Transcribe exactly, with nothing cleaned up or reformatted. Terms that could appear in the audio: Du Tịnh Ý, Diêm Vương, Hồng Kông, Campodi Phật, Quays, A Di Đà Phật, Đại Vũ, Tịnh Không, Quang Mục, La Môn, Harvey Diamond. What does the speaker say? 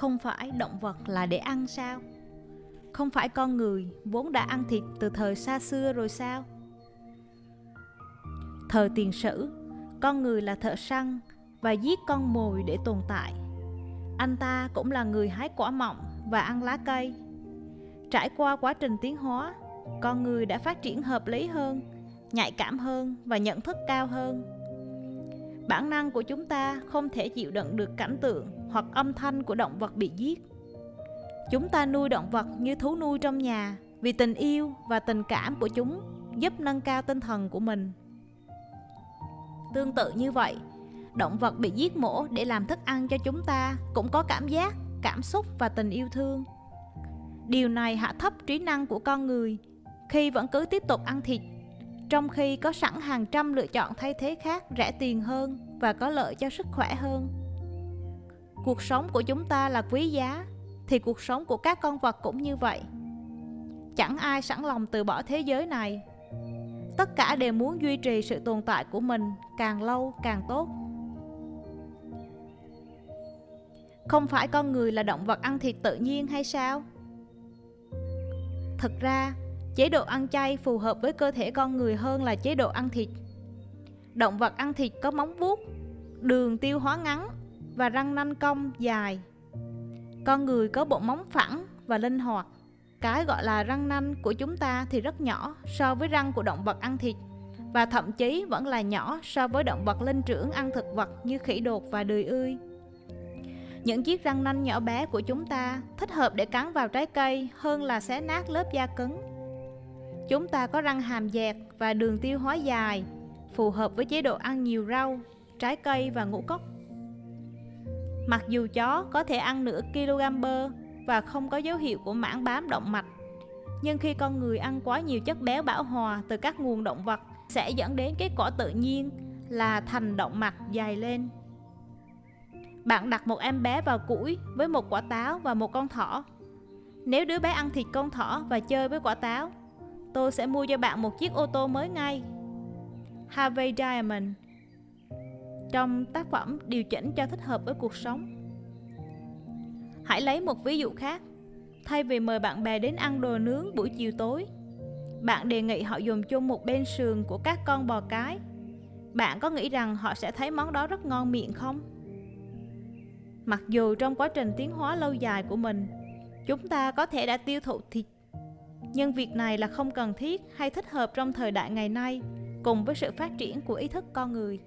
Không phải động vật là để ăn sao? Không phải con người vốn đã ăn thịt từ thời xa xưa rồi sao? Thời tiền sử, con người là thợ săn và giết con mồi để tồn tại. Anh ta cũng là người hái quả mọng và ăn lá cây. Trải qua quá trình tiến hóa, con người đã phát triển hợp lý hơn, nhạy cảm hơn và nhận thức cao hơn. Bản năng của chúng ta không thể chịu đựng được cảnh tượng hoặc âm thanh của động vật bị giết. Chúng ta nuôi động vật như thú nuôi trong nhà vì tình yêu và tình cảm của chúng giúp nâng cao tinh thần của mình. Tương tự như vậy, động vật bị giết mổ để làm thức ăn cho chúng ta cũng có cảm giác, cảm xúc và tình yêu thương. Điều này hạ thấp trí năng của con người khi vẫn cứ tiếp tục ăn thịt, trong khi có sẵn hàng trăm lựa chọn thay thế khác rẻ tiền hơn và có lợi cho sức khỏe hơn. Cuộc sống của chúng ta là quý giá, thì cuộc sống của các con vật cũng như vậy. Chẳng ai sẵn lòng từ bỏ thế giới này. Tất cả đều muốn duy trì sự tồn tại của mình càng lâu càng tốt. Không phải con người là động vật ăn thịt tự nhiên hay sao? Thực ra, chế độ ăn chay phù hợp với cơ thể con người hơn là chế độ ăn thịt. Động vật ăn thịt có móng vuốt, đường tiêu hóa ngắn và răng nanh cong dài. Con người có bộ móng phẳng và linh hoạt. Cái gọi là răng nanh của chúng ta thì rất nhỏ so với răng của động vật ăn thịt, và thậm chí vẫn là nhỏ so với động vật linh trưởng ăn thực vật như khỉ đột và đười ươi. Những chiếc răng nanh nhỏ bé của chúng ta thích hợp để cắn vào trái cây hơn là xé nát lớp da cứng. Chúng ta có răng hàm dẹt và đường tiêu hóa dài, phù hợp với chế độ ăn nhiều rau, trái cây và ngũ cốc. Mặc dù chó có thể ăn nửa kg bơ và không có dấu hiệu của mảng bám động mạch, nhưng khi con người ăn quá nhiều chất béo bão hòa từ các nguồn động vật sẽ dẫn đến kết quả tự nhiên là thành động mạch dày lên. Bạn đặt một em bé vào củi với một quả táo và một con thỏ. Nếu đứa bé ăn thịt con thỏ và chơi với quả táo, tôi sẽ mua cho bạn một chiếc ô tô mới ngay. Harvey Diamond, trong tác phẩm điều chỉnh cho thích hợp với cuộc sống. Hãy lấy một ví dụ khác. Thay vì mời bạn bè đến ăn đồ nướng buổi chiều tối, bạn đề nghị họ dùng chung một bên sườn của các con bò cái. Bạn có nghĩ rằng họ sẽ thấy món đó rất ngon miệng không? Mặc dù trong quá trình tiến hóa lâu dài của mình, chúng ta có thể đã tiêu thụ thịt, nhưng việc này là không cần thiết hay thích hợp trong thời đại ngày nay cùng với sự phát triển của ý thức con người.